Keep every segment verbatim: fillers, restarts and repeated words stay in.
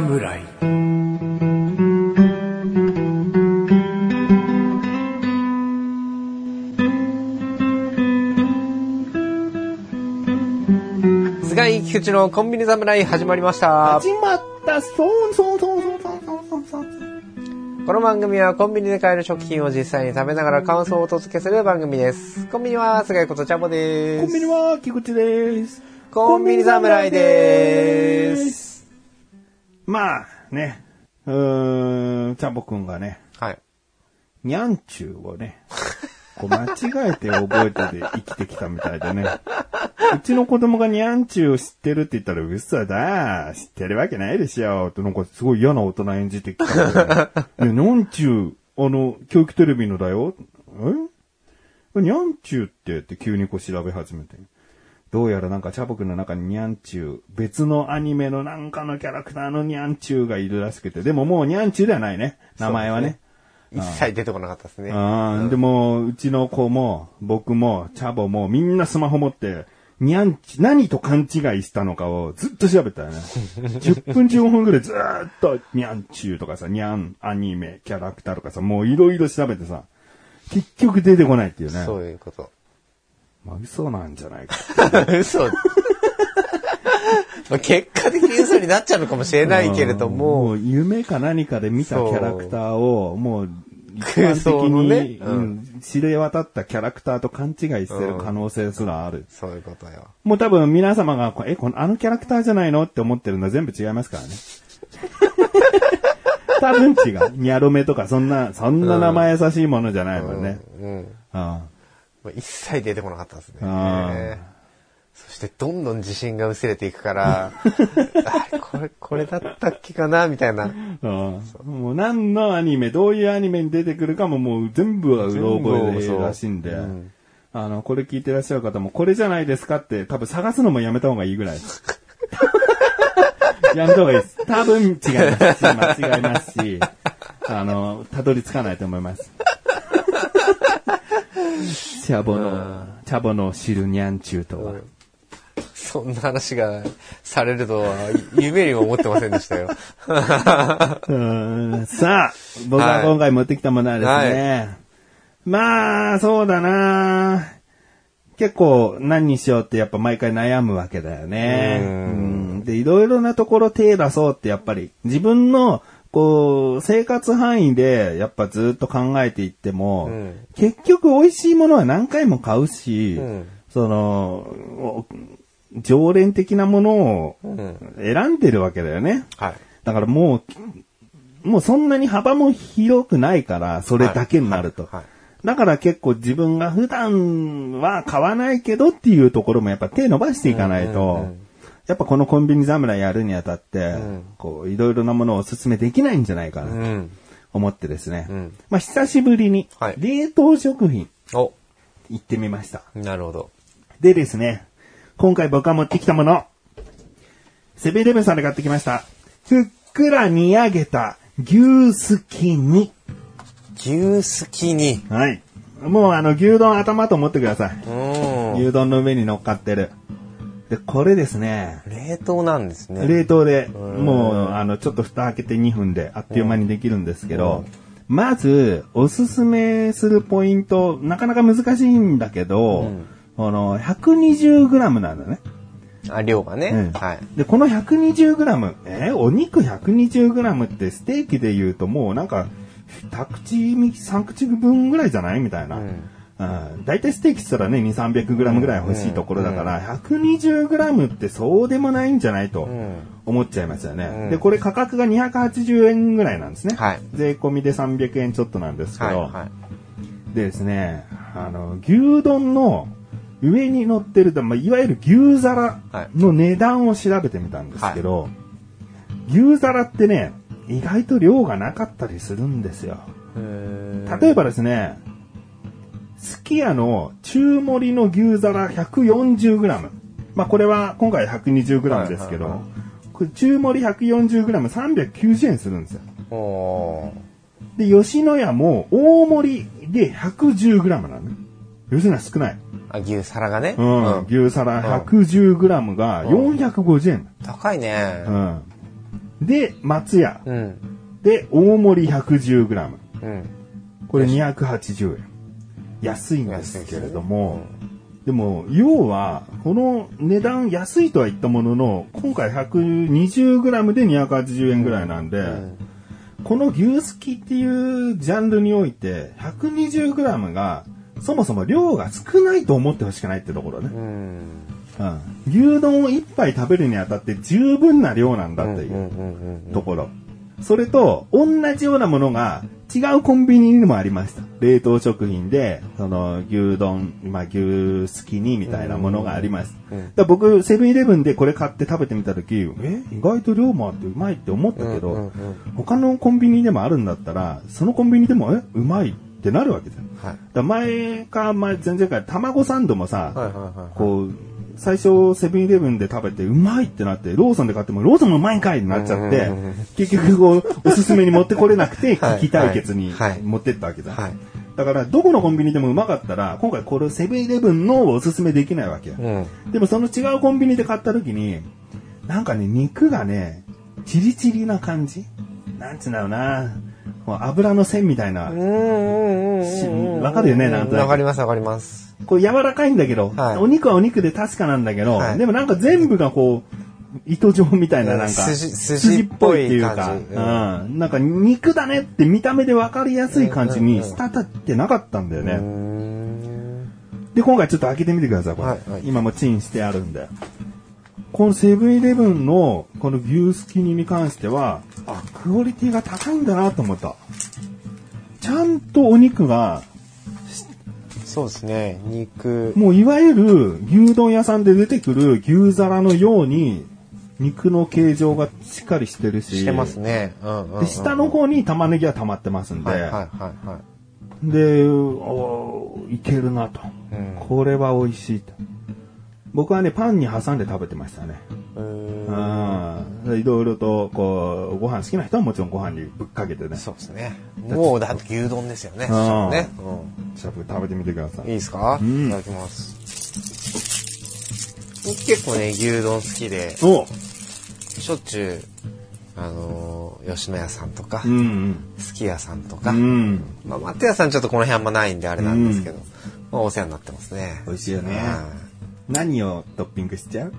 侍。菅井菊池のコンビニ侍始まりました。始まった。そうそうそうそうそうそうそう。この番組はコンビニで買える食品を実際に食べながら感想をお届けする番組です。コンビニは菅井ことちゃんぼです。コンビニは菊池です。コンビニ侍でーす。まあね、うーん、ちゃんぼくんがね、はい、にゃんちゅうをね、こう間違えて覚えたで生きてきたみたいでね。うちの子供がにゃんちゅうを知ってるって言ったら、嘘だ、知ってるわけないでしょ、ってなんかすごい嫌な大人演じてきた、ね。にゃんちゅう、あの、教育テレビのだよ。え？にゃんちゅうってって急にこう調べ始めて。どうやらなんかチャボくんの中にニャンチュー、別のアニメのなんかのキャラクターのニャンチューがいるらしくて、でももうニャンチューではないね、名前はね。一切出てこなかったですね。ああ、でもうちの子も僕もチャボもみんなスマホ持ってニャンチュー何と勘違いしたのかをずっと調べたよね。じゅっぷんじゅうごふんぐらいずーっとニャンチューとかさ、ニャンアニメキャラクターとかさ、もういろいろ調べてさ、結局出てこないっていうね。そういうこと。まあ、嘘なんじゃないか。嘘、まあ、結果的に嘘になっちゃうのかもしれないけれども。もう夢か何かで見たキャラクターを、もう一般的に、ねうん、知れ渡ったキャラクターと勘違いしてる可能性すらある。うん、そういうことよ。もう多分皆様が、え、このあのキャラクターじゃないのって思ってるのは全部違いますからね。多分違う。ニャロメとかそんな、そんな名前優しいものじゃないもんね。うん。うんうんああ一切出てこなかったですね。そしてどんどん自信が薄れていくから、これこれだったっけかなみたいな。そうもう何のアニメどういうアニメに出てくるかももう全部はうろ覚えらしいんで、うん、あのこれ聞いてらっしゃる方もこれじゃないですかって多分探すのもやめた方がいいぐらい。やめた方がいいです。多分違いますし間違いますし、あのたどり着かないと思います。チャボの、うん、チャボの知るニャンチューとは、うん、そんな話がされるとは夢にも思ってませんでしたよ。うんさあ僕が今回持ってきたものはですね、はい、まあそうだな結構何にしようってやっぱ毎回悩むわけだよね。うんうんでいろいろなところ手出そうってやっぱり自分のこう、生活範囲で、やっぱずっと考えていっても、うん、結局美味しいものは何回も買うし、うん、その、常連的なものを選んでるわけだよね。はい、だからもう、もうそんなに幅も広くないから、それだけになると。はいはいはい、だから結構自分が普段は買わないけどっていうところもやっぱ手伸ばしていかないと、うんうんうんやっぱこのコンビニ侍やるにあたって、うん、こう、いろいろなものをおすすめできないんじゃないかなと思ってですね。うん、まあ、久しぶりに、冷凍食品、行ってみました。なるほど。でですね、今回僕が持ってきたもの、セブンイレブンさんで買ってきました。ふっくら煮上げた牛すき煮。牛すき煮。はい。もうあの、牛丼頭と思ってください。牛丼の上に乗っかってる。でこれですね冷凍なんですね冷凍でもうあのちょっと蓋開けてにふんであっという間にできるんですけど、うん、まずおすすめするポイントなかなか難しいんだけど、うん、あの ひゃくにじゅうグラム なんだねあ量がね、うんはい、でこの ひゃくにじゅうグラム、えー、お肉 ひゃくにじゅうグラム ってステーキでいうともうなんかに口さん口分ぐらいじゃないみたいな、うんだいたいステーキしたらね、にせんさんびゃくグラム ぐらい欲しいところだから、うん、ひゃくにじゅうグラム ってそうでもないんじゃないと思っちゃいますよね。うん、で、これ価格がにひゃくはちじゅうえんぐらいなんですね。はい、税込みでさんびゃくえんちょっとなんですけど。はいはい、でですね、あの、牛丼の上に乗ってる、まあ、いわゆる牛皿の値段を調べてみたんですけど、はい、牛皿ってね、意外と量がなかったりするんですよ。へ例えばですね、すき家の中盛りの牛皿 ひゃくよんじゅうグラム。まあこれは今回 ひゃくにじゅうグラム ですけど、はいはいはい、これ中盛り ひゃくよんじゅうグラムさんびゃくきゅうじゅうえんするんですよ。おで、吉野家も大盛りで ひゃくじゅうグラム なのね。吉野家少ない。あ、牛皿がね。うん。うん、牛皿 ひゃくじゅうグラム がよんひゃくごじゅうえん。うん、高いね。うん。で、松屋。うん、で、大盛り ひゃくじゅうグラム、うん。これにひゃくはちじゅうえん。安いんですけれども、うん、でも、要は、この値段安いとは言ったものの、今回 ひゃくにじゅうグラム でにひゃくはちじゅうえんぐらいなんで、うんうん、この牛すきっていうジャンルにおいて、ひゃくにじゅうグラム が、そもそも量が少ないと思ってほしくないってところね。うんうん、牛丼を一杯食べるにあたって十分な量なんだっていうところ。それと同じようなものが違うコンビニにもありました。冷凍食品でその牛丼、まあ、牛すき煮みたいなものがあります。うんうんうん、だ僕セブンイレブンでこれ買って食べてみたとき、え意外と量もあってうまいって思ったけど、うんうんうん、他のコンビニでもあるんだったらそのコンビニでもえうまいってなるわけじゃん。はい、だ前か前前々回卵サンドもさ、はいはいはいはい、こう。最初セブンイレブンで食べてうまいってなってローソンで買ってもローソンもうまいんかいってなっちゃって結局こうおすすめに持ってこれなくて危機対決に持ってったわけだ、はいはいはい、だからどこのコンビニでもうまかったら今回これセブンイレブンのをおすすめできないわけ、うん、でもその違うコンビニで買った時になんかね肉がねチリチリな感じなんつうんだろうな油の線みたいなわかるよねなんとなくわかりますわかりますこう柔らかいんだけど、はい、お肉はお肉で確かなんだけど、はい、でもなんか全部がこう糸状みたいななんか筋、筋っぽいっていうか、うん、なんか肉だねって見た目で分かりやすい感じにしたたってなかったんだよね、うん、で今回ちょっと開けてみてくださいこれ、はいはい、今もチンしてあるんでこのセブンイレブンのこの牛すき煮に関してはあクオリティが高いんだなと思ったちゃんとお肉がそうですね、肉もういわゆる牛丼屋さんで出てくる牛皿のように肉の形状がしっかりしてるししてますね、うんうんうん、で下の方に玉ねぎは溜まってますんで、はいはいはいはい、でおいけるなと、うん、これは美味しいと僕はねパンに挟んで食べてましたねいろいろとこうご飯好きな人はもちろんご飯にぶっかけてねそうですねもうだって牛丼ですよねそうね、うん、ちょっと食べてみてくださいいいですか、うん、いただきます結構ね牛丼好きでおしょっちゅうあのー、吉野家さんとか、うんうん、すき家さんとか、うんまあ、松屋さんちょっとこの辺あんまないんであれなんですけど、うんまあ、お世話になってますね美味しいよね、うん、何をトッピングしちゃう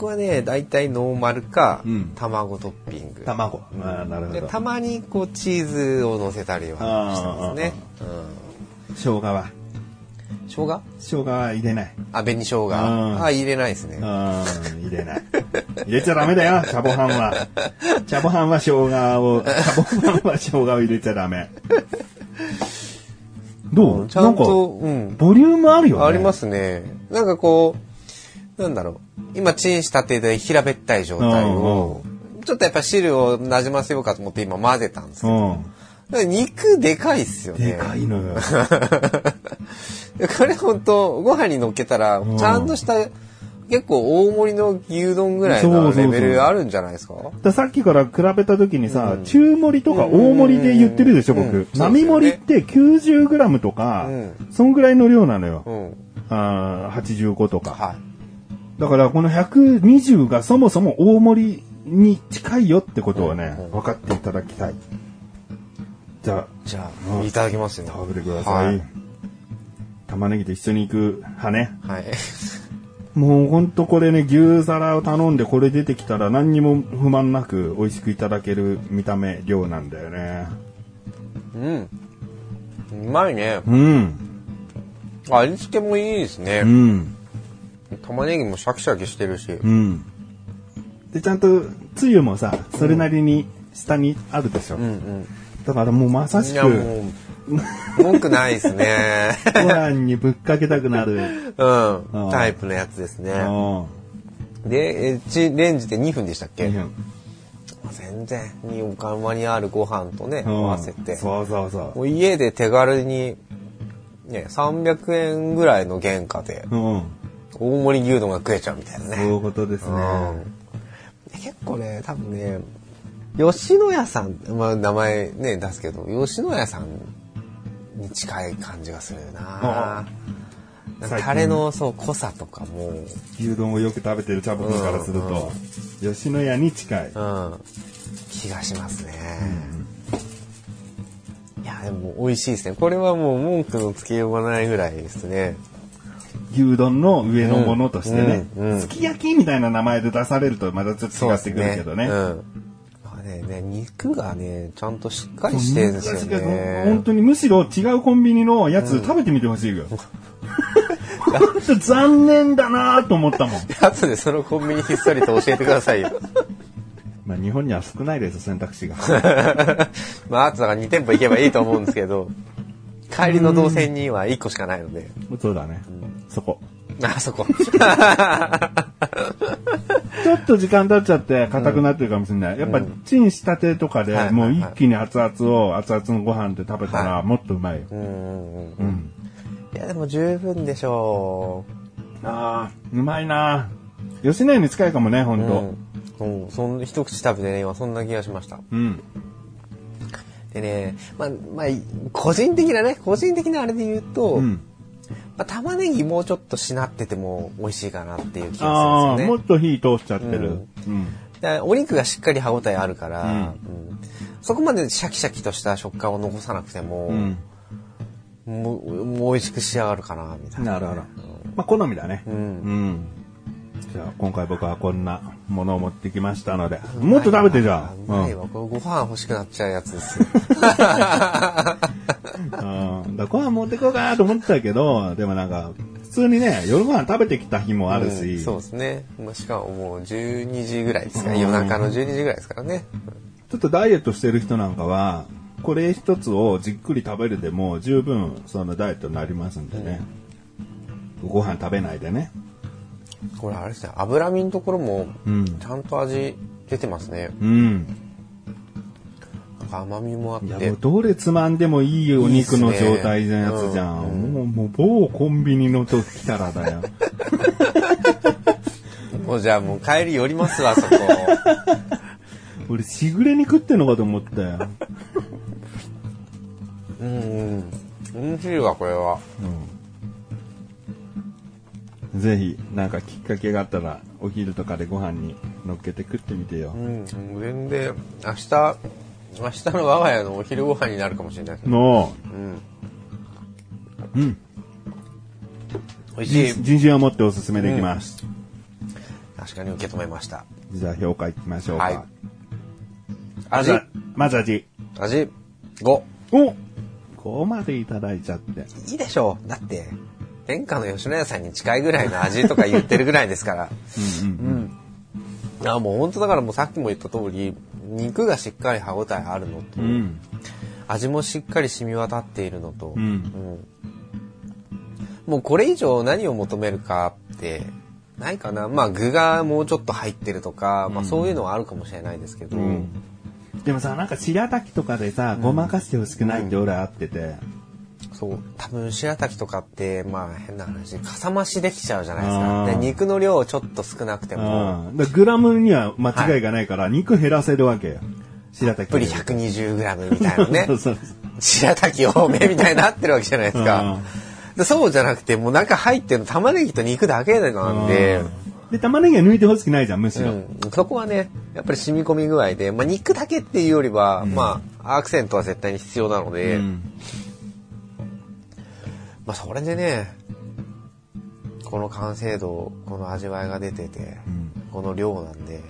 僕はね、だいたいノーマルか、うん、卵トッピング。卵。ああ、なるほど。で、たまにこうチーズを乗せたりはしてますね。うん、生姜は。生姜？生姜は入れない。あ、紅生姜。ああ、入れないですね。ああ、入れない。入れちゃダメだよ、チャボハンは。チャボハンは生姜を、チャボハンは生姜を入れちゃダメ。どう？ちゃんと、うん。ボリュームあるよね。ありますね。なんかこう、なんだろう。今チンした手で平べったい状態をちょっとやっぱ汁をなじませようかと思って今混ぜたんですけど、うん、肉でかいっすよねでかいのよこれ本当ご飯に乗っけたらちゃんとした、うん、結構大盛りの牛丼ぐらいのレベルあるんじゃないですかそうそうそうださっきから比べた時にさ、うん、中盛りとか大盛りで言ってるでしょ僕、うんうんね、並盛りって きゅうじゅうグラム とか、うん、そんぐらいの量なのよ、うん、あはちじゅうごとか、はいだからこのひゃくにじゅうがそもそも大盛りに近いよってことをね、うんうん、分かっていただきたい。じゃあ、じゃあ、うん、いただきますね。食べてください。はい、玉ねぎと一緒に行く派ね。はい。もうほんとこれね、牛皿を頼んでこれ出てきたら何にも不満なく美味しくいただける見た目量なんだよね。うん。うまいね。うん。味付けもいいですね。うん。玉ねぎもシャキシャキしてるし、うん、でちゃんとつゆもさそれなりに下にあるでしょ、うんうん、だからもうまさしく文句ないですねご飯にぶっかけたくなる、うん、タイプのやつですねでレンジでにふんでしたっけにふん全然におかまにあるご飯とね合わせてそうそうそうもう家で手軽に、ね、さんびゃくえんぐらいの原価で、うん大盛り牛丼が食えちゃうみたいなね。そういうことですね。うん、結構ね、多分ね、吉野家さん、まあ名前ね出すけど、吉野家さんに近い感じがするな。なんかタレのそう濃さとかも牛丼をよく食べてるチャボ君からすると、うんうん、吉野家に近い。うん、気がしますね、うん、いやでも美味しいですね。これはもう文句のつけようがないぐらいですね。牛丼の上のものとしてね、うんうん、すき焼きみたいな名前で出されるとまたちょっと違ってくるけどね。ね、肉がねちゃんとしっかりしてるんですよね。本当にむしろ違うコンビニのやつ、うん、食べてみてほしいよ。残念だなと思ったもん。あとでそのコンビニひっそりと教えてくださいよ。まあ日本には少ないです選択肢が。まああとだからに店舗行けばいいと思うんですけど、帰りの動線にはいっこしかないので。そうだね。うん、そこ。あそこ。ちょっと時間経っちゃって硬くなってるかもしれない、うん、やっぱチンしたてとかで、うん、もう一気に熱々を熱々のご飯で食べたらもっとうまいよ、はい、うんうん、いやでも十分でしょう。あーうまいな。吉野家に近いかもねほ、うんと、うん、そん一口食べてね今そんな気がしました、うん、でね、まあ、まあ個人的なね個人的なあれで言うと、うんまあ、玉ねぎもうちょっとしなってても美味しいかなっていう気がするんですよね。もっと火通しちゃってる、うんうん、お肉がしっかり歯応えあるから、うんうん、そこまでシャキシャキとした食感を残さなくても、うん、も, もう美味しく仕上がるかなみたいな、ね、なるほど、うんまあ、好みだね、うんうん、じゃあ今回僕はこんなものを持ってきましたのでもっと食べてじゃあ、うん、ご飯欲しくなっちゃうやつですよ。うん、だご飯持ってこうかなと思ってたけどでもなんか普通にね夜ご飯食べてきた日もあるし、うん、そうですね、まあ、しかももうじゅうにじぐらいですから、うん、夜中のじゅうにじぐらいですからね、ちょっとダイエットしてる人なんかはこれ一つをじっくり食べるでも十分そのダイエットになりますんでね、うん、ご飯食べないでね。これあれですね脂身のところもちゃんと味出てますね。うん、うん甘みもあっていやもうどれつまんでもいいお肉の状態のやつじゃん、いいっすね、うん、もう、もう某コンビニのときたらだよ。もうじゃあもう帰り寄りますわそこ。俺しぐれに食ってんのかと思ったよ。うんうん美味しいわこれは、うん、ぜひなんかきっかけがあったらお昼とかでご飯に乗っけて食ってみてよ、うん、全然明日明日の我が家のお昼ご飯になるかもしれないですね。の、うん、うん、おいしい。人心を持っておすすめできます、うん。確かに受け止めました。じゃあ評価いきましょうか。はい、味、まず味、味ご。お、ごまでいただいちゃって。いいでしょう。だって天下の吉野家さんに近いぐらいの味とか言ってるぐらいですから。うんうんうん。うん、あもう本当だからもうさっきも言った通り。肉がしっかり歯ごたえあるのと、うん、味もしっかり染み渡っているのと、うんうん、もうこれ以上何を求めるかってないかな。まあ具がもうちょっと入ってるとか、うんまあ、そういうのはあるかもしれないですけど、うん、でもさなんか白滝とかでさごまかしてほしくないって俺はあってて、うん、そう多分白滝とかってまあ変な話かさ増しできちゃうじゃないですか。で肉の量ちょっと少なくてもだグラムには間違いがないから、はい、肉減らせるわけよ。白滝たっぷり ひゃくにじゅうグラム みたいなね。そうそうそう白滝多めみたいになってるわけじゃないですか。でそうじゃなくてもう中入ってるの玉ねぎと肉だけなんでで玉ねぎは抜いてほしくないじゃんむしろ、うん、そこはねやっぱり染み込み具合で、まあ、肉だけっていうよりは、うん、まあアクセントは絶対に必要なので、うんまあ、それでねこの完成度この味わいが出てて、うん、この量なんで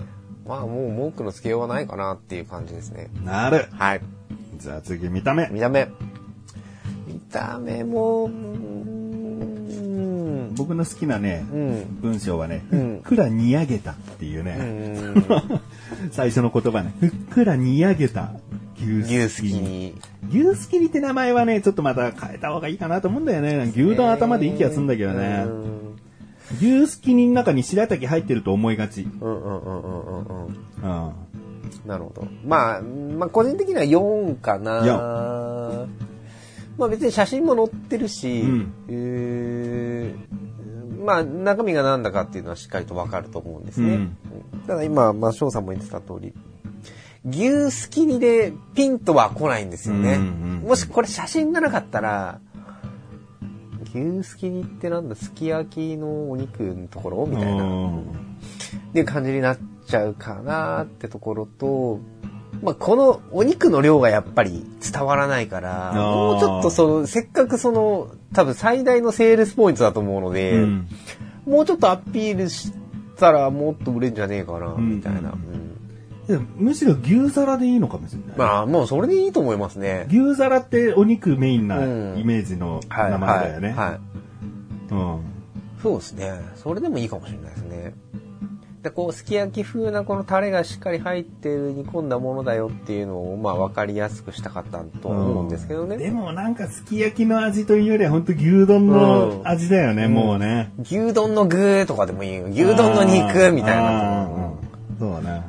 まあもう文句のつけようがないかなっていう感じですね。なるはいじゃあ次見た目見た目見た目もうん僕の好きなね、うん、文章はね、うん、ふっくら煮上げたっていうね、うん、最初の言葉ねふっくら煮上げた牛すき煮牛すき煮って名前はねちょっとまた変えた方がいいかなと思うんだよね。牛丼頭でいい気がするんだけどね、えー、牛すき煮の中に白滝入ってると思いがち。うんうんうんうんうんうんなるほど、まあ、まあ個人的にはよんかなよん、まあ、別に写真も載ってるし、うんえー、まあ中身がなんだかっていうのはしっかりと分かると思うんですね、うん、ただ今まあ翔さんも言ってた通り牛すき煮でピンとは来ないんですよね、うんうんうん、もしこれ写真がなかったら牛すき煮ってなんだすき焼きのお肉のところみたいなっていう感じになっちゃうかなってところとまあ、このお肉の量がやっぱり伝わらないから、もうちょっとその、せっかくその、多分最大のセールスポイントだと思うので、うん、もうちょっとアピールしたらもっと売れんじゃねえかな、うん、みたいな、うんうん。むしろ牛皿でいいのかもしれない。まあ、もうそれでいいと思いますね。牛皿ってお肉メインなイメージの名前だよね。うん、はい、はいはい、うん。そうですね。それでもいいかもしれないですね。でこうすき焼き風なこのタレがしっかり入ってる煮込んだものだよっていうのをまあ分かりやすくしたかったと思うんですけどね、うん、でもなんかすき焼きの味というよりは本当牛丼の味だよね、うん、もうね牛丼の具とかでもいいよ牛丼の肉みたいな、うん、そうね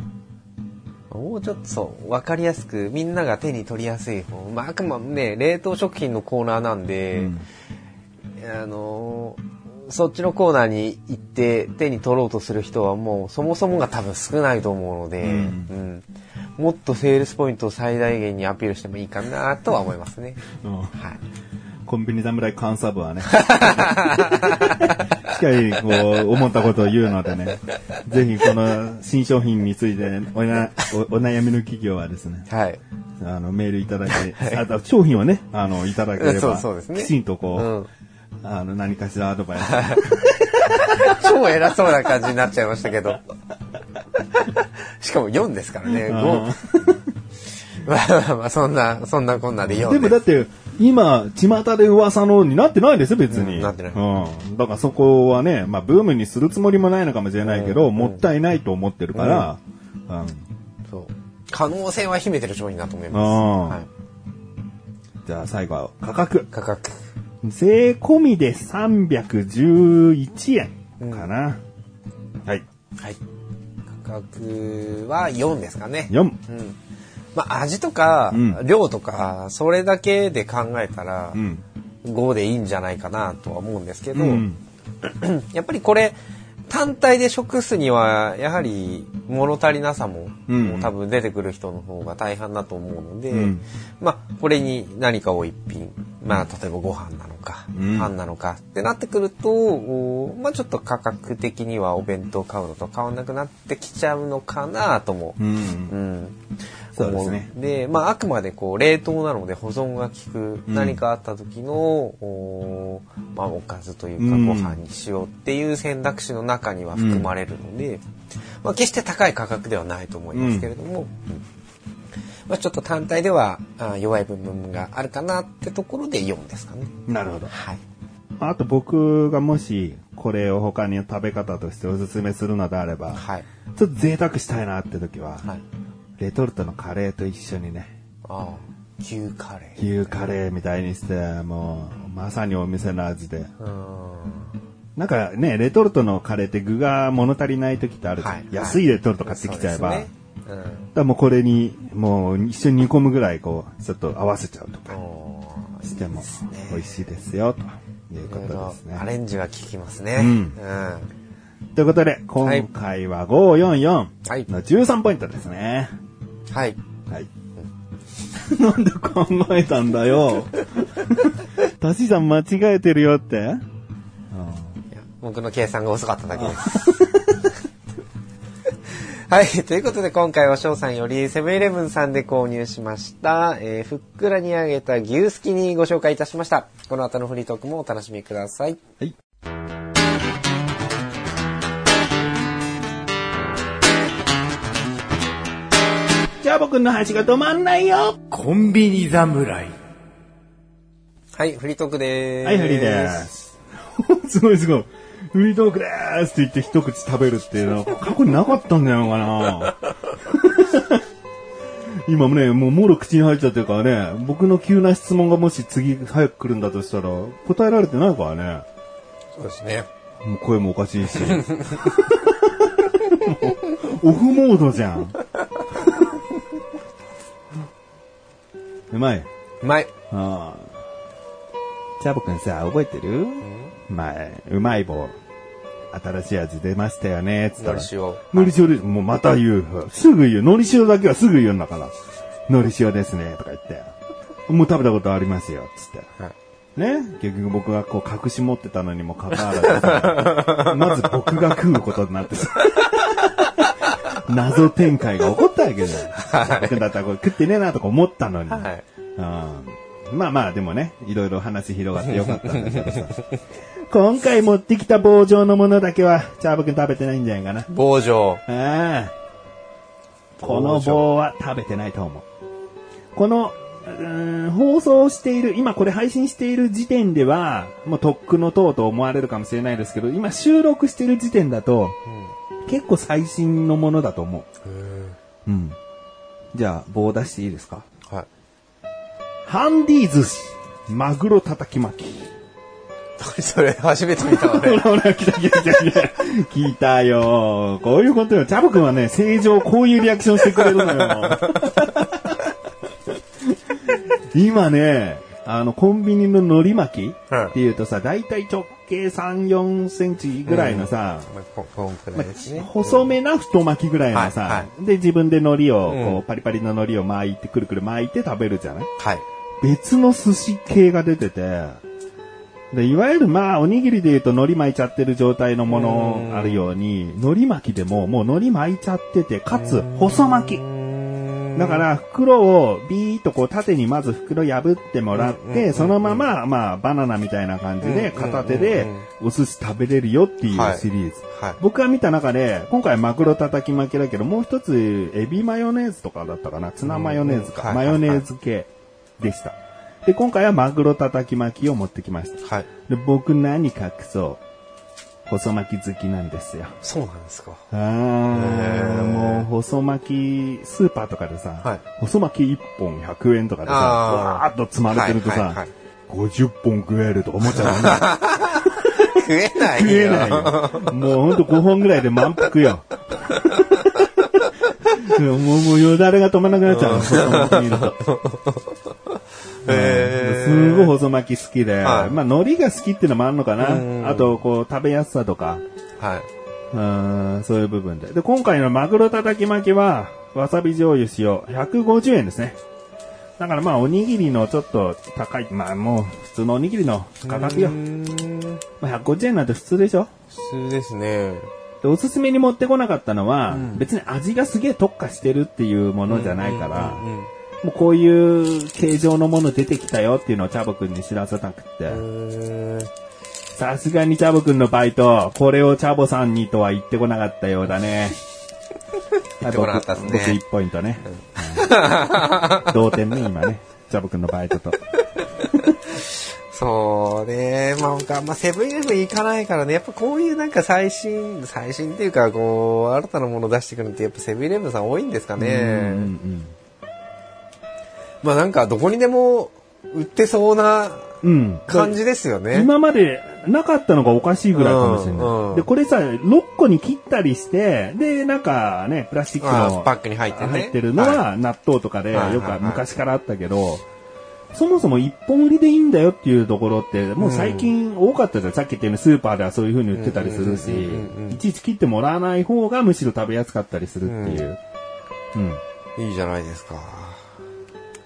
もうちょっとそう分かりやすくみんなが手に取りやすい方、まあ、あくまでね冷凍食品のコーナーなんで、うん、あのーそっちのコーナーに行って手に取ろうとする人はもうそもそもが多分少ないと思うので、うんうん、もっとセールスポイントを最大限にアピールしてもいいかなとは思いますね、うん、はい、コンビニ侍監査部はねしっかりこう思ったことを言うのでねぜひこの新商品についておな、お、お悩みの企業はですね、はい、あのメールいただいて、はい、あと商品をねあのいただければそうそうですね、きちんとこう、うんあの何かしらアドバイス超偉そうな感じになっちゃいましたけどしかもよんですからねまあまあまあそんなそんなこんなでよん で, でもだって今巷で噂のになってないですよ別に、うん、なってない、うん、だからそこはね、まあ、ブームにするつもりもないのかもしれないけど、うん、もったいないと思ってるから、うんうん、そう可能性は秘めてる商品だと思います、はい、じゃあ最後は価格価格税込みでさんびゃくじゅういちえんかな、うん、はい、はい、価格はよんですかねよん、うん、まあ味とか、うん、量とかそれだけで考えたら、うん、ごでいいんじゃないかなとは思うんですけど、うん、やっぱりこれ単体で食すにはやはり物足りなさも、うん、もう多分出てくる人の方が大半だと思うので、うん、まあこれに何かを一品まあ例えばご飯なのか、うん、パンなのかってなってくるとまあちょっと価格的にはお弁当買うのと変わらなくなってきちゃうのかなとも、うんうん、そうですね。で、まああくまでこう冷凍なので保存が効く何かあった時の、うん、お、まあ、おかずというかご飯にしようっていう選択肢の中中には含まれるので、うん、まあ、決して高い価格ではないと思いますけれども、うんうん、まあ、ちょっと単体では弱い部分があるかなってところでよんですかね。なるほど、はい、あと僕がもしこれを他に食べ方としておすすめするのであれば、はい、ちょっと贅沢したいなって時は、はい、レトルトのカレーと一緒にね、ああ、牛カレー牛カレーみたいにしてもうまさにお店の味で、うん、なんかね、レトルトのカレーって具が物足りない時ってある、はい、安いレトルト買ってきちゃえば、はい、そうですね、うん、だもうこれにもう一緒に煮込むぐらいこうちょっと合わせちゃうとかしても美味しいですよということですね。アレンジは効きますね、うんうん、ということで今回はごひゃくよんじゅうよんのじゅうさんポイントですね。はい、はい、なんで考えたんだよ足し算間違えてるよって、僕の計算が遅かっただけですはい、ということで今回は翔さんよりセブンイレブンさんで購入しました、えー、ふっくらに揚げた牛すきにご紹介いたしました。この後のフリートークもお楽しみください、はい、じゃあ僕の箸が止まんないよコンビニ侍。はい、フリートークでーす。はい、フリーです。すごいすごい、フリートークでーすって言って一口食べるっていうのは過去になかったんじゃないのかな今もね、もうもろ口に入っちゃってるからね、僕の急な質問がもし次早く来るんだとしたら答えられてないからね。そうですね、もう声もおかしいしオフモードじゃんうまいうまい。ああ、チャボくんさ、覚えてる？前、うまい棒、新しい味出ましたよね、つったら。のり塩。のり塩です。もうまた言う。すぐ言う。のり塩だけはすぐ言うんだから。のり塩ですね、とか言って。もう食べたことありますよ、つって。はい、ね、結局僕がこう隠し持ってたのにもかかわらず、まず僕が食うことになって謎展開が起こったわけじゃん。はい。僕だったらこれ食ってねえなとか思ったのに。はい。うん、まあまあ、でもね、いろいろ話広がってよかったんだけどさ。今回持ってきた棒状のものだけは、チャーブ君食べてないんじゃないかな。棒状。ああ。この棒は食べてないと思う。この、うーん、放送している、今これ配信している時点では、もうとっくのとうと思われるかもしれないですけど、今収録している時点だと、うん、結構最新のものだと思う。へー。うん。じゃあ、棒出していいですか？はい。ハンディ寿司、マグロ叩き巻き。それ、初めて見たわね。ほらほら、来た来た来た来た。聞いたよ。こういうことよ。チャブ君はね、正常こういうリアクションしてくれるのよ。今ね、あの、コンビニの海苔巻きっていうとさ、だいたい直径さん、よんセンチぐらいのさ、細めな太巻きぐらいのさ、はいはい、で、自分で海苔を、こう、パリパリの海苔を巻いて、くるくる巻いて食べるじゃない？はい。別の寿司系が出てて、で、いわゆるまあ、おにぎりで言うと海苔巻いちゃってる状態のものあるように、海苔巻きでももう海苔巻いちゃってて、かつ、細巻き。だから、袋をビーッとこう縦にまず袋破ってもらって、そのまま、まあ、バナナみたいな感じで片手でお寿司食べれるよっていうシリーズ。僕が見た中で、今回マグロ叩き巻きだけど、もう一つ、エビマヨネーズとかだったかな。ツナマヨネーズか。マヨネーズ系でした。で、今回はマグロ叩き巻きを持ってきました。はい。で、僕何隠そう。細巻き好きなんですよ。そうなんですか。あー、もう細巻き、スーパーとかでさ、はい、細巻きいっぽんひゃくえんとかでさ、わーっと積まれてるとさ、はいはいはい、ごじゅっぽん食えるとか思っちゃう。食えないよ。食えないよ。もうほんとごほんぐらいで満腹よ。もう、もうよだれが止まらなくなっちゃう。うん、すごい細巻き好きで、はい、まあ海苔が好きっていうのもあるのかな。あとこう食べやすさとか、はい、うん、そういう部分で。で、今回のマグロたたき巻きはわさび醤油塩ひゃくごじゅうえんですね。だからまあおにぎりのちょっと高い、まあもう普通のおにぎりの価格よ。まあひゃくごじゅうえんなんて普通でしょ。普通ですね。で、おすすめに持ってこなかったのは、うん、別に味がすげえ特化してるっていうものじゃないから。うんうんうんうん、もうこういう形状のもの出てきたよっていうのをチャボくんに知らせたくって。さすがにチャボくんのバイト、これをチャボさんにとは言ってこなかったようだね。言ってこなかったですね。僕いちポイントね。うん、同点ね、今ね。チャボくんのバイトと。そうね。まあ、まあ、セブンイレブン行かないからね。やっぱこういうなんか最新、最新っていうか、こう、新たなもの出してくるってやっぱセブンイレブンさん多いんですかね。うんうんうん。まあなんかどこにでも売ってそうな感じですよね、うん、今までなかったのがおかしいぐらいかもしれない、うんうん、でこれさろっこに切ったりしてでなんかねプラスチックのパックに入って、ね、入ってるのは納豆とかでよく昔からあったけど、はいはいはいはい、そもそも一本売りでいいんだよっていうところってもう最近多かったじゃん、うん、さっき言ったようにスーパーではそういう風に売ってたりするし、うんうん、いちいち切ってもらわない方がむしろ食べやすかったりするっていう、うんうん、いいじゃないですか。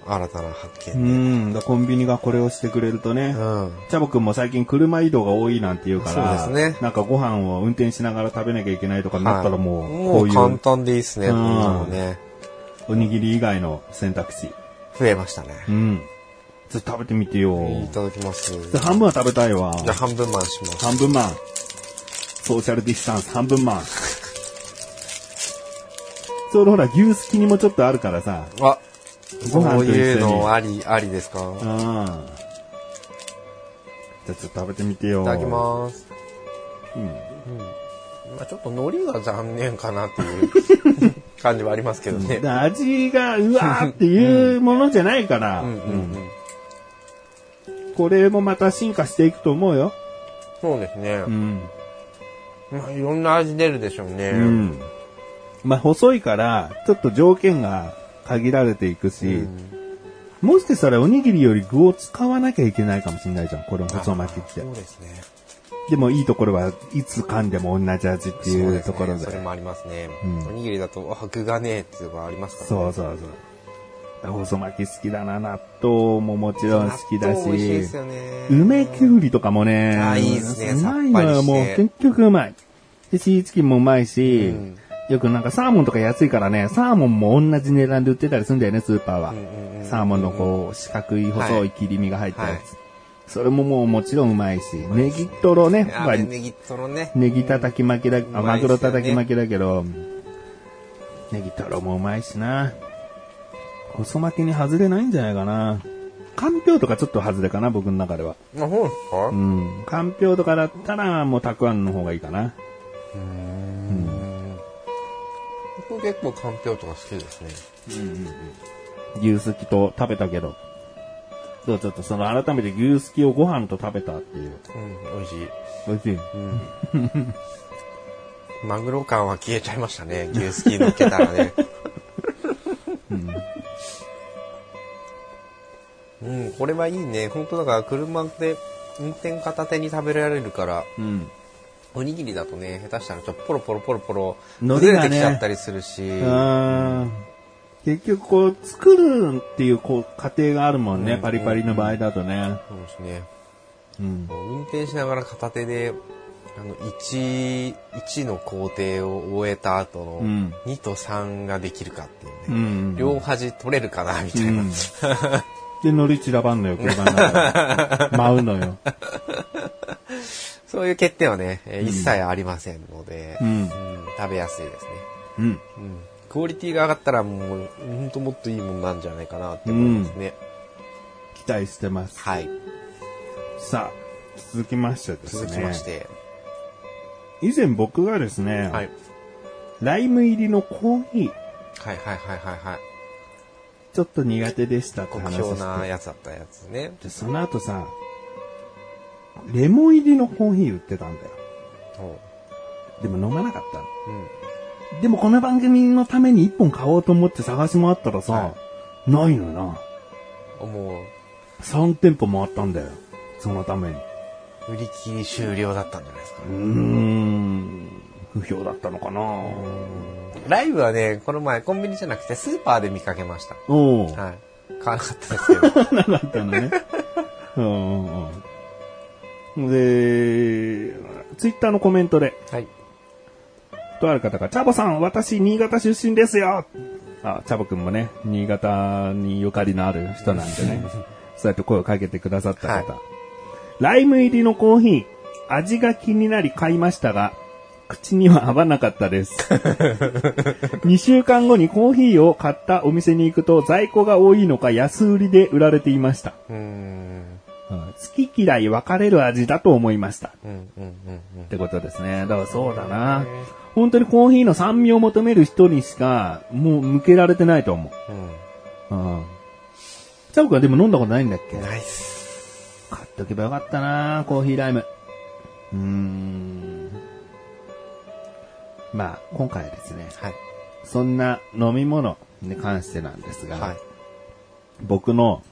新たな発見、ね、うん、だコンビニがこれをしてくれるとね、うん、チャボくんも最近車移動が多いなんていうから、そうですね、なんかご飯を運転しながら食べなきゃいけないとかになったらもう、はい、こういうもう簡単でいいですね、うん、ね、おにぎり以外の選択肢増えましたね。うん、ちょっと食べてみてよ。いただきます。で半分は食べたいわ。じゃあ半分マンします。半分マン。ソーシャルディスタンス半分マン。ちょうどほら牛すきにもちょっとあるからさ。あ。そういうのありありですか。うん。じゃあちょっと食べてみてよ。いただきます。うん。うん、まあちょっと海苔が残念かなっていう感じはありますけどね。味がうわーっていうものじゃないから、うんうんうんうん。これもまた進化していくと思うよ。そうですね。うん。まあいろんな味出るでしょうね。うん。まあ細いからちょっと条件が。限られていくし、うん、もしかしたらおにぎりより具を使わなきゃいけないかもしれないじゃん。これ細巻きって。そうですね。でもいいところはいつ噛んでも同じ味っていうところで。そうですね、それもありますね。うん、おにぎりだと具がねえっていうのがありますからね。そうそうそう。細巻き好きだな。納豆ももちろん好きだし。美味しいですよね。梅きゅうりとかもね。あ、いいですね。うまいのよ。もう結局うまい。で、シーチキンもうまいし。うん、よくなんかサーモンとか安いからね、サーモンも同じ値段で売ってたりするんだよね、スーパーは。うんうんうん、サーモンのこう、四角い細い切り身が入ったやつ。はいはい、それももうもちろんうまいし、ネギトロね。あ、ネギトロね。ネギ叩き巻きだ、うん、マグロ叩き巻きだけど、ね、ネギトロもうまいしな。細巻きに外れないんじゃないかな。かんぴょうとかちょっと外れかな、僕の中では。あ、そうですか？うん。かんぴょうとかだったら、もうたくあんの方がいいかな。うーん。うん、僕結構かんぴょうとか好きですね。うんうんうん。牛すきと食べたけど。そう、ちょっとその改めて牛すきをご飯と食べたっていう。うん、美味しい。美味しい。うん。マグロ感は消えちゃいましたね、牛すき乗っけたらね。うん、これはいいね。本当だから車で運転片手に食べられるから、うん、おにぎりだとね、下手したらちょっとポロポロポロポロ崩れてきちゃったりするし、ね、あ、結局こう作るっていうこう過程があるもんね、うん、パリパリの場合だとね。そうですね。うん、運転しながら片手であのいち、いちの工程を終えた後のにとさんができるかっていうね、うん、両端取れるかなみたいな。うんで乗り散らばんのよ、車の中で。舞うのよ。そういう欠点はね、うん、一切ありませんので、うんうん、食べやすいですね、うんうん。クオリティが上がったらもう本当もっといいもんなんじゃないかなって思いますね、うん。期待してます。はい。さあ続きましてですね。続きまして、以前僕がですね、はい、ライム入りのコーヒー。はいはいはいはいはい。ちょっと苦手でしたって話をして。酷評なやつだったやつね。で、その後さ、レモン入りのコーヒー売ってたんだよ。でも飲まなかったの、うん。でもこの番組のために一本買おうと思って探し回ったらさ、はい、ないのよな。もう、さん店舗回ったんだよ。そのために。売り切り終了だったんじゃないですかね。うーん。不評だったのかな。ライブはね、この前コンビニじゃなくてスーパーで見かけました。おー。はい。買わなかったですけど。買わなかったのね。うん。で、ツイッターのコメントで。はい。とある方が、チャボさん、私、新潟出身ですよ。あ、チャボくんもね、新潟にゆかりのある人なんでね。そうやって声をかけてくださった方。はい、ライム入りのコーヒー、味が気になり買いましたが、口には合わなかったです。にしゅうかんごにコーヒーを買ったお店に行くと在庫が多いのか安売りで売られていました。うーん、好き嫌い分かれる味だと思いました。うんうんうんうん、ってことですね。だからそうだな。本当にコーヒーの酸味を求める人にしかもう向けられてないと思う。うん。うん。チャブ君はでも飲んだことないんだっけ？ないっす。買っとけばよかったな、コーヒーライム。うーん。まあ、今回はですね、はい、そんな飲み物に関してなんですが、はい、僕の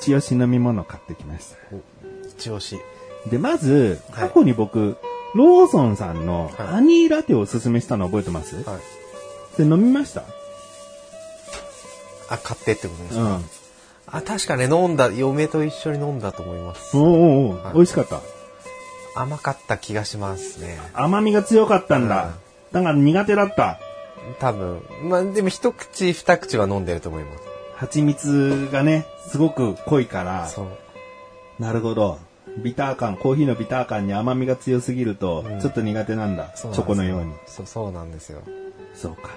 一押し飲み物を買ってきました。一押し。で、まず、過去に僕、はい、ローソンさんのハニーラテをおすすめしたの覚えてます？はい。で、飲みました？あ、買ってってことですか？うん。あ、確かね、飲んだ、嫁と一緒に飲んだと思います。おーおー、はい、美味しかった。甘かった気がしますね。甘みが強かったんだ。うん、だから苦手だった。多分。まあでも一口二口は飲んでると思います。蜂蜜がね、すごく濃いから。そう。なるほど。ビター感、コーヒーのビター感に甘みが強すぎると、ちょっと苦手なんだ。うん、チョコのように。そう、そうなんですよ。そうか。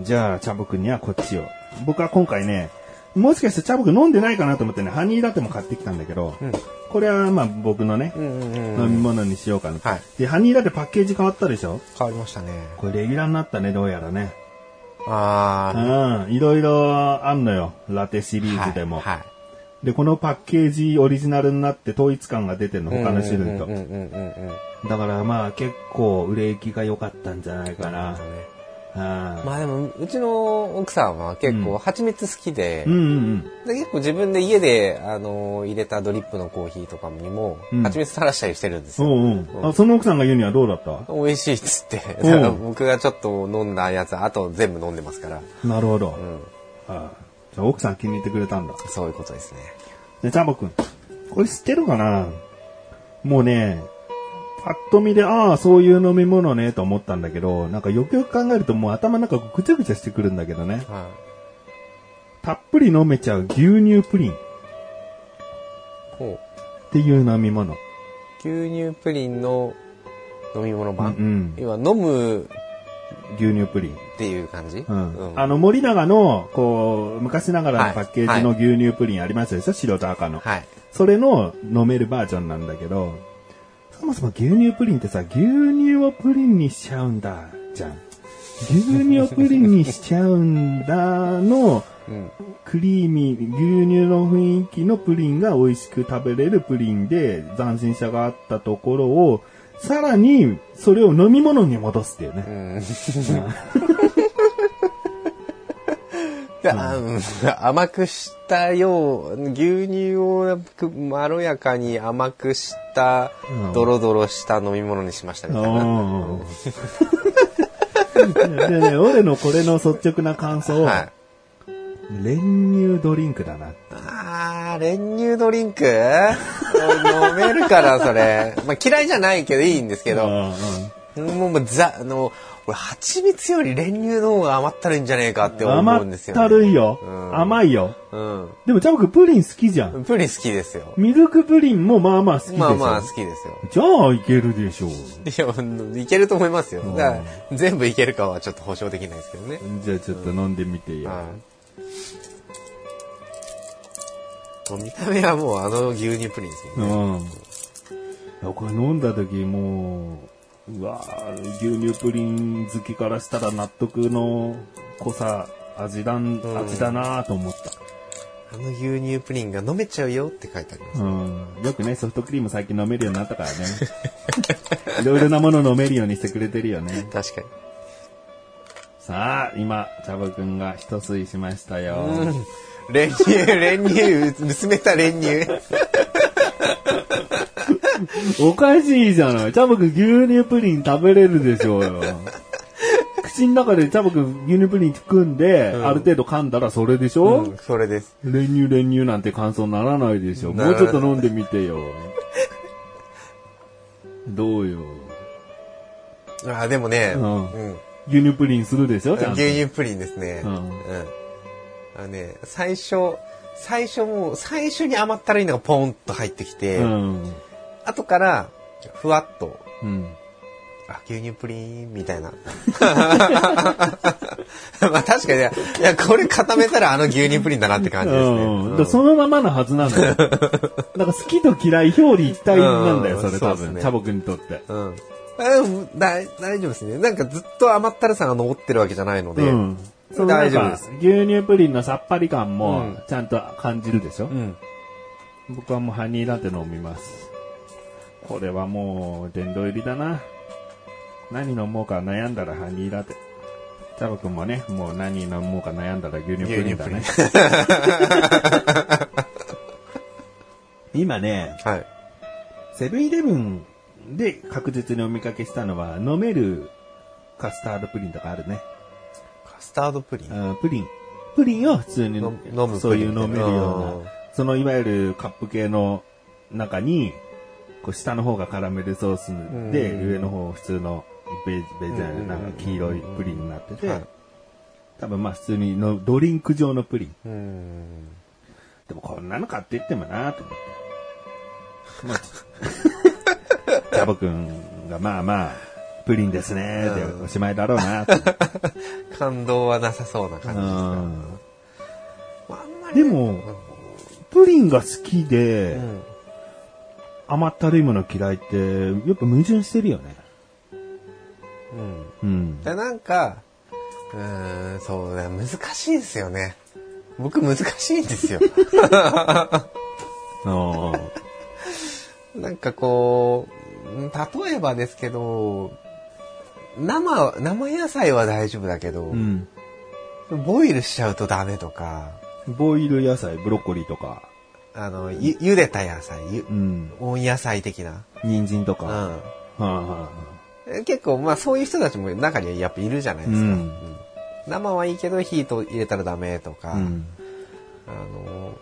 じゃあ、チャボくんにはこっちを。僕は今回ね、もしかしてチャボくん飲んでないかなと思ってね、ハニーラテも買ってきたんだけど、うん、これはまあ僕のね、うんうんうんうん、飲み物にしようかな、はい、で、ハニーラテパッケージ変わったでしょ？変わりましたね。これレギュラーになったね、どうやらね。ああ。うん、いろいろあんのよ、ラテシリーズでも、はいはい。で、このパッケージオリジナルになって統一感が出てるの、他の種類と。だからまあ結構売れ行きが良かったんじゃないかな。あ、まあでもうちの奥さんは結構蜂蜜好き で,、うんうんうん、で結構自分で家で、あのー、入れたドリップのコーヒーとかにも蜂蜜垂らしたりしてるんですよ、うんうん、あ、その奥さんが言うにはどうだった？美味しいっつってだから僕がちょっと飲んだやつあと全部飲んでますから。なるほど、うん、あ、じゃあ奥さん気に入ってくれたんだ。そういうことですね。で、チャボくんこれ知ってるかな？もうね、パッと見で、ああ、そういう飲み物ね、と思ったんだけど、なんかよくよく考えるともう頭の中ぐちゃぐちゃしてくるんだけどね。はい、たっぷり飲めちゃう牛乳プリン。ほう。っていう飲み物。牛乳プリンの飲み物版、うん、今飲む牛乳プリンっていう感じ、うんうん、あの森永のこう昔ながらのパッケージの牛乳プリンありましたでしょ、はい、白と赤の、はい、それの飲めるバージョンなんだけど、そもそも牛乳プリンってさ、牛乳をプリンにしちゃうんだじゃん、牛乳をプリンにしちゃうんだのクリーミー、牛乳の雰囲気のプリンが美味しく食べれるプリンで斬新さがあったところをさらにそれを飲み物に戻すっていうね、うんうん、甘くしたよう、牛乳をまろやかに甘くした、うん、ドロドロした飲み物にしましたみたいなで、ね、俺のこれの率直な感想、はい、練乳ドリンクだな。あー、練乳ドリンク飲めるからそれ、まあ、嫌いじゃないけどいいんですけど、うんうん、もうザあの俺蜂蜜より練乳の方が甘ったるいんじゃねえかって思うんですよ、ね、甘ったるいよ、うん、甘いよ、うん、でもちゃん僕プリン好きじゃん。プリン好きですよ。ミルクプリンもまあまあ好きでしょ。まあまあ好きですよ。じゃあいけるでしょう。いやいけると思いますよ、うん、だから全部いけるかはちょっと保証できないですけどね。じゃあちょっと飲んでみてよ、うん、見た目はもうあの牛乳プリンですよね、うん、これ飲んだ時もう、うわー、牛乳プリン好きからしたら納得の濃さ、味だん、うん、味だなと思った。あの牛乳プリンが飲めちゃうよって書いてあります、ね、うん、よくね、ソフトクリーム最近飲めるようになったからねいろいろなもの飲めるようにしてくれてるよね。確かに。さあ今チャボくんが一吸いしましたよ、うん、練乳、練乳、薄めた練乳おかしいじゃない。チャボくん牛乳プリン食べれるでしょうよ口の中でチャボくん牛乳プリン含んで、うん、ある程度噛んだらそれでしょ、うん、それです。練乳練乳なんて感想ならないでしょ。もうちょっと飲んでみてよどうよ。あ、でもね、うんうん、牛乳プリンするでしょ、ちゃんと牛乳プリンですね、うんうん、あのね、最初、最初もう、最初に甘ったるいのがポンと入ってきて、うん、後から、ふわっと、うん、あ、牛乳プリン、みたいな。まあ確かに、ね、いや、これ固めたらあの牛乳プリンだなって感じですね。うんうん、だそのままのはずなんだよ。なんか好きと嫌い、表裏一体なんだよ、それ多分、うんね、チャボくんにとって。うん、大丈夫ですね。なんかずっと甘ったるさが残ってるわけじゃないので、うん、その大丈夫です。牛乳プリンのさっぱり感もちゃんと感じるでしょ、うん、僕はもうハニーラテ飲みます。これはもう殿堂入りだな。何飲もうか悩んだらハニーラテ。チャボくんもね、もう何飲もうか悩んだら牛乳プリンだね今ね、はい、セブンイレブンで確実にお見かけしたのは飲めるカスタードプリンとかあるね。スタードプリン、あ、プリンプリンを普通に飲む、そういう飲めるような、そのいわゆるカップ系の中にこう下の方がカラメルソースで、上の方普通のベージュじゃない、なんか黄色いプリンになってて、はい、多分まあ普通にのドリンク状のプリン、うーん、でもこんなの買っていってもなと思って、まあ、チャボくんがまあまあプリンですねーっておしまいだろうなと、うん、感動はなさそうな感じです、ね、でも、うん、プリンが好きで、うん、甘ったるいもの嫌いってやっぱ矛盾してるよね、うんうん、でなんかうーん、そうだ、難しいですよね。僕難しいんですよなんかこう例えばですけど、生、生野菜は大丈夫だけど、うん、ボイルしちゃうとダメとか。ボイル野菜、ブロッコリーとか。あの、ゆ、茹でた野菜、ゆ、うん、温野菜的な。人参とか。うん、はあはあ。結構、まあそういう人たちも中にはやっぱいるじゃないですか。うんうん、生はいいけど、火と入れたらダメとか、うん、あの、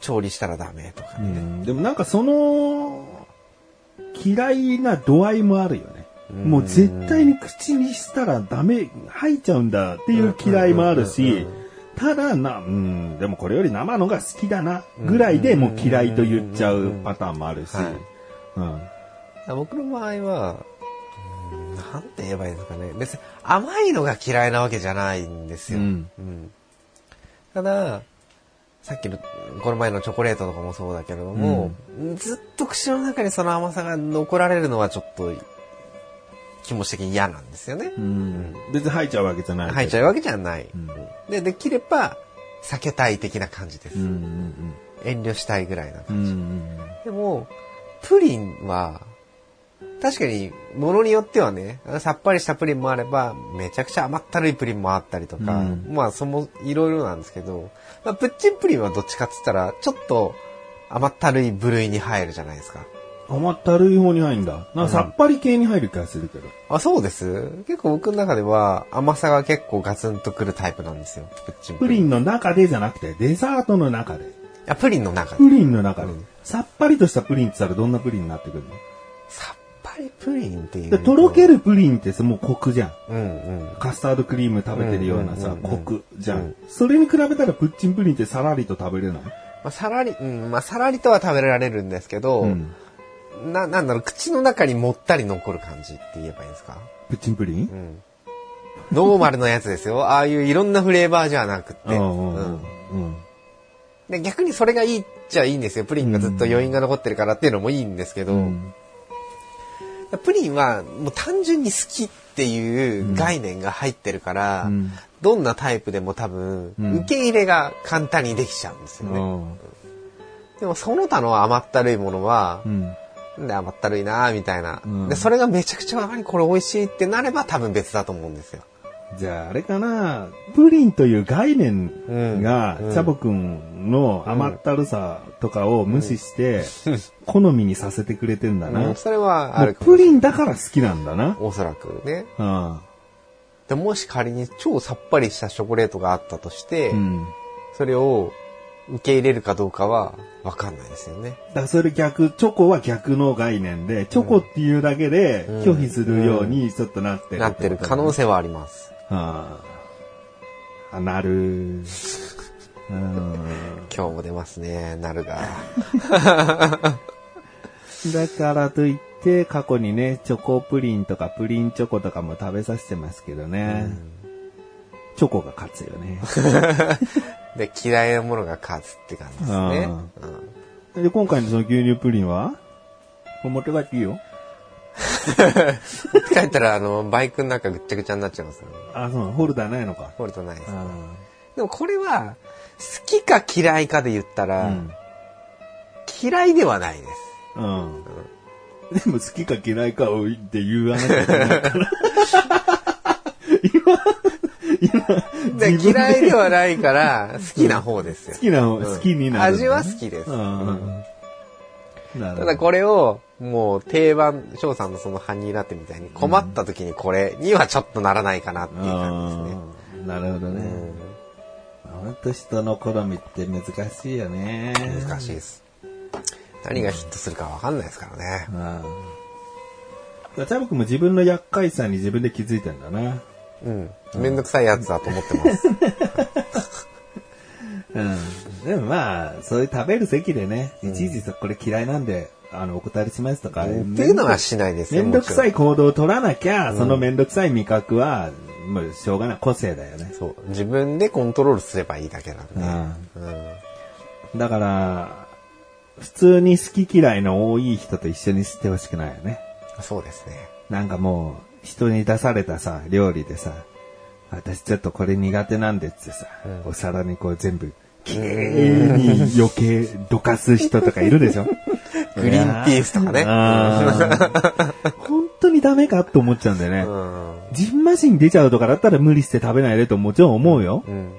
調理したらダメとかね、うん。でもなんかその、嫌いな度合いもあるよね。もう絶対に口にしたらダメ、吐いちゃうんだっていう嫌いもあるし、ただな、うん、でもこれより生のが好きだなぐらいでもう嫌いと言っちゃうパターンもあるし、僕の場合はなんて言えばいいんですかね。別に甘いのが嫌いなわけじゃないんですよ、うんうん、たださっきのこの前のチョコレートとかもそうだけれども、うん、ずっと口の中にその甘さが残られるのはちょっと気持ち的に嫌なんですよね、うんうん、別に吐いちゃうわけじゃない、吐いちゃうわけじゃない、うん、でできれば避けたい的な感じです、うんうんうん、遠慮したいぐらいな感じ、うんうん、でもプリンは確かにものによってはね、さっぱりしたプリンもあればめちゃくちゃ甘ったるいプリンもあったりとか、うん、まあそもいろいろなんですけど、まあ、プッチンプリンはどっちかっつったらちょっと甘ったるい部類に入るじゃないですか。甘ったるい方に入るんだ。なんかさっぱり系に入る気がするけど、うん、あ、そうです。結構僕の中では甘さが結構ガツンとくるタイプなんですよ、プッチンプリン。プリンの中でじゃなくてデザートの中で。あ、プリンの中で。プリンの中で、うん、さっぱりとしたプリンって言ったらどんなプリンになってくるの？さっやっぱりプリンっていうとろけるプリンってもうコクじゃん、うんうん、カスタードクリーム食べてるようなさ、うんうんうん、コクじゃん、うん、それに比べたらプッチンプリンってさらりと食べれない、まあ、さらり、うん、まあ、さらりとは食べられるんですけど、うん、な, なんだろう、口の中にもったり残る感じって言えばいいんですか、プッチンプリン、うん、ノーマルのやつですよ。ああいういろんなフレーバーじゃなくて、うんうんうん、で逆にそれがいいっちゃいいんですよ。プリンがずっと余韻が残ってるからっていうのもいいんですけど、うんうん、プリンはもう単純に好きっていう概念が入ってるから、うん、どんなタイプでも多分受け入れが簡単にできちゃうんですよね、うん、でもその他の甘ったるいものは、うん、なんで甘ったるいなみたいな、うん、でそれがめちゃくちゃ何これ美味しいってなれば多分別だと思うんですよ。じゃああれかな、プリンという概念が、うん、チャボくんの甘ったるさとかを無視して、うんうん、好みにさせてくれてんだな、うん、それはあるかもしれない。プリンだから好きなんだな、おそらくね、うん、でもし仮に超さっぱりしたチョコレートがあったとして、うん、それを受け入れるかどうかは分かんないですよね。だからそれ逆、チョコは逆の概念で、チョコっていうだけで拒否するようにちょっとなってる、うんうん、なってる可能性はあります。ああ、なるうん、今日も出ますね、なるがだからといって過去にね、チョコプリンとかプリンチョコとかも食べさせてますけどね、うん、チョコが勝つよねで、嫌いなものが勝つって感じですね、うん、で今回のその牛乳プリンは持って帰っていいよ持って帰ったらあのバイクの中ぐっちゃぐちゃになっちゃいますね。あ、そう、ホルダーないのか。ホルダーないです、ね、でもこれは好きか嫌いかで言ったら、うん、嫌いではないです、うんうん、でも好きか嫌いかを言って言わなきゃいけないから今, 今嫌いではないから好きな方ですよ、うん、好きな方、うん、好きになる、ね、味は好きです、うんうん、ただこれをもう定番、翔さんのそのハニーラテみたいに困った時にこれにはちょっとならないかなっていう感じですね、うん、なるほどね、うん、ほんと人の好みって難しいよね。難しいです。何がヒットするか分かんないですからね、うん、チャボくんも自分の厄介さに自分で気づいてんだな。うん、めんどくさいやつだと思ってます、うん、でもまあそういう食べる席でね、いちいちこれ嫌いなんであのお断りしますとか、うん、っていうのはしないですよ。めんどくさい行動を取らなきゃ、うん、そのめんどくさい味覚はもうしょうがない、個性だよね。そう、自分でコントロールすればいいだけなんで、うんうん、だから普通に好き嫌いの多い人と一緒にしてほしくないよね。そうですね。なんかもう人に出されたさ料理でさ、私ちょっとこれ苦手なんでってさ、うん、お皿にこう全部きれいに余計どかす人とかいるでしょグリーンピースとかね。本当にダメかと思っちゃうんだよね。うん、ジンマシン出ちゃうとかだったら無理して食べないでともちろん思うよ。うん、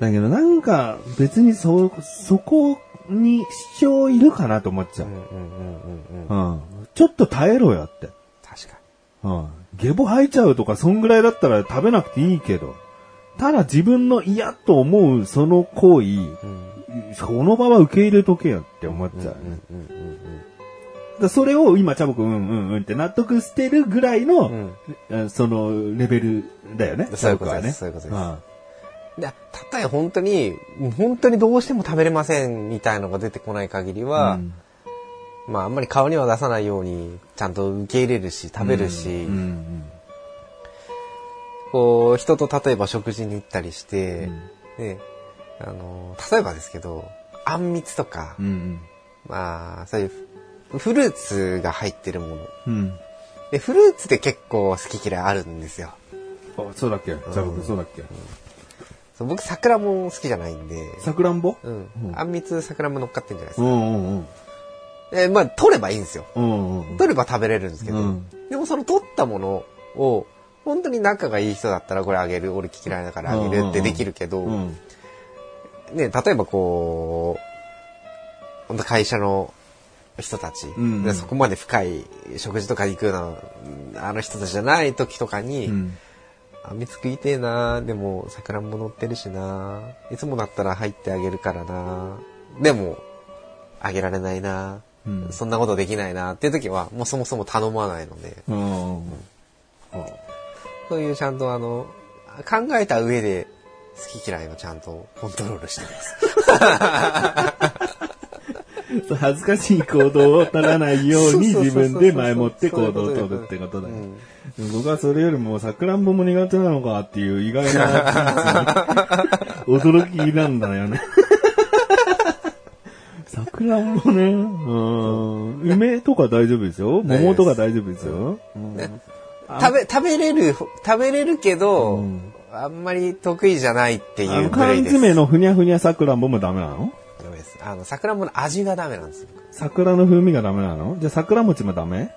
だけどなんか別にそ、そこに主張いるかなと思っちゃう。ちょっと耐えろよって。確かに。うん、ゲボ吐いちゃうとかそんぐらいだったら食べなくていいけど。ただ自分の嫌と思うその行為、うん、その場は受け入れとけよって思っちゃうね。だそれを今チャボくんうんうんうんって納得してるぐらいの、うん、そのレベルだよね。そういうことです、ね、そういうことです。うんたったや本当に本当にどうしても食べれませんみたいのが出てこない限りは、うん、まああんまり顔には出さないようにちゃんと受け入れるし食べるし、うんうんうん、こう人と例えば食事に行ったりして、うん、であの例えばですけどあんみつとか、うんうん、まあそういうフルーツが入ってるもの、うん、でフルーツって結構好き嫌いあるんですよ。あそうだっけ、うん、ザボ君そうだっけ、うん僕桜も好きじゃないんで。桜んぼ？うん。あんみつ桜も乗っかってるんじゃないですか。うんうんうん。えまあ取ればいいんですよ。うんうんうん。取れば食べれるんですけど、うん、でもその取ったものを本当に仲がいい人だったらこれあげる、俺嫌いだからあげるってできるけど、うんうんうん、ね例えばこう本当会社の人たち、うんうん、そこまで深い食事とか行くようなあの人たちじゃない時とかに。うんあんみつ食いてえなでも桜も乗ってるしないつもだったら入ってあげるからなでもあげられないな、うん、そんなことできないなっていう時はもうそもそも頼まないので、うんうん、そういうちゃんとあの考えた上で好き嫌いをちゃんとコントロールしてます恥ずかしい行動を取らないように自分で前もって行動を取るってことだよ僕はそれよりも、さくらんぼも苦手なのかっていう意外な、驚きなんだよね。さくらんぼね、うん、梅とか大丈夫ですよ。桃とか大丈夫ですよ。うんうん、食べ、食べれる、食べれるけど、うん、あんまり得意じゃないっていうぐらいです。あの缶詰のふにゃふにゃさくらんぼもダメなの？ダメです。あの、さくらんぼの味がダメなんですよ。桜の風味がダメなの？じゃあ桜餅もダメ？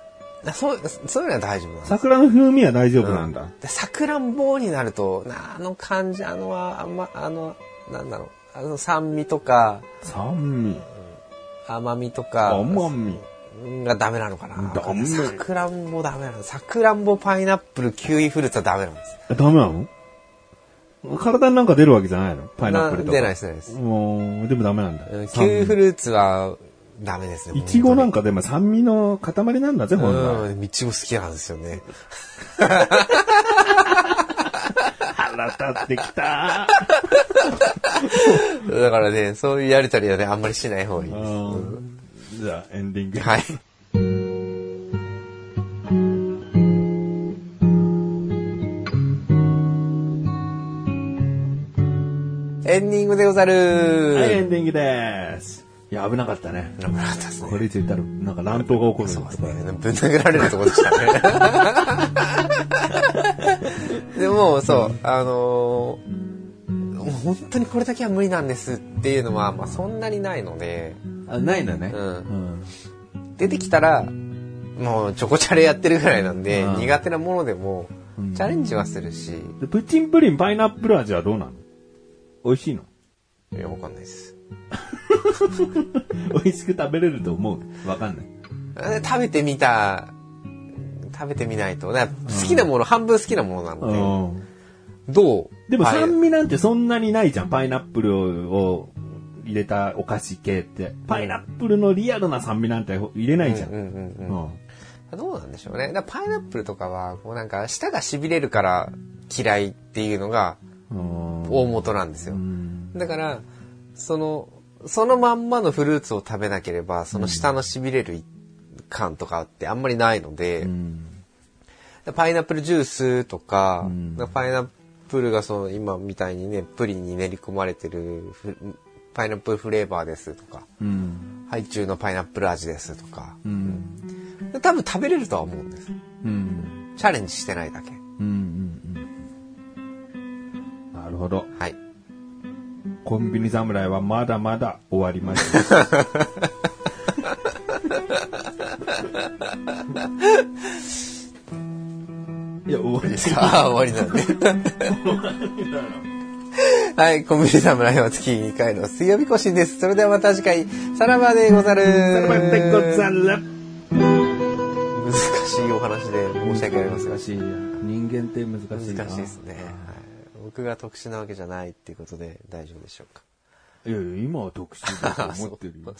そう、そういうのは大丈夫なんです。桜の風味は大丈夫なんだ。うん、桜んぼになると、あの感じ、あのは、あんま、あの、なんだろう、あの酸味とか、酸味、甘みとか、甘みがダメなのかな。ダメ。桜んぼダメなの。桜んぼパイナップル、キウイフルーツはダメなんです。ダメなの？体になんか出るわけじゃないの？パイナップルとか。出ないです、出ないです。もう、でもダメなんだ。キウイフルーツは、ダメですね。イチゴなんかでも酸味の塊なんだぜ、ほんと。イチゴ好きなんですよね。腹立ってきた。だからね、そういうやりとりはね、あんまりしない方がいいです。うん、じゃあ、エンディング。はい。エンディングでござるー。はい、エンディングでーす。いや、危なかったね。危なかったですね。これ以上言ったら、なんか乱闘が起こる。そうですね。ぶん殴られるとこでしたね。でも、そう、あのー、もう本当にこれだけは無理なんですっていうのは、まあそんなにないので。あ、ないのね。うん。うん、出てきたら、もうちょこチャレやってるぐらいなんで、うん、苦手なものでも、チャレンジはするし。うん、プチンプリンパイナップル味はどうなの？美味しいの？いや、わかんないです。美味しく食べれると思う。わかんない。食べてみた、食べてみないと。だから好きなもの、うん、半分好きなものなので。どう？でも酸味なんてそんなにないじゃん。パイナップルを入れたお菓子系って。パイナップルのリアルな酸味なんて入れないじゃん。うんうんうんうんうん、どうなんでしょうね。だからパイナップルとかは、こうなんか舌が痺れるから嫌いっていうのが大元なんですよ。だから、その、そのまんまのフルーツを食べなければ、その下の痺れる感とかってあんまりないので、うん、パイナップルジュースとか、うん、パイナップルがその今みたいにね、プリンに練り込まれてるパイナップルフレーバーですとか、うん、ハイチュウのパイナップル味ですとか、うん、多分食べれるとは思うんです、うん。チャレンジしてないだけ。うんうんうん、なるほど。はい。コンビニ侍はまだまだ終わりましたいや終わりですか。あ終わりなんではい、コンビニ侍は月にかいの水曜日更新です。それではまた次回さらばでござる。さらばでござる。難しいお話で申し訳ありません。難しいや、人間って難しいな。難しいですね。僕が特殊なわけじゃないっていうことで大丈夫でしょうか。いやいや、今は特殊だと思ってるよ。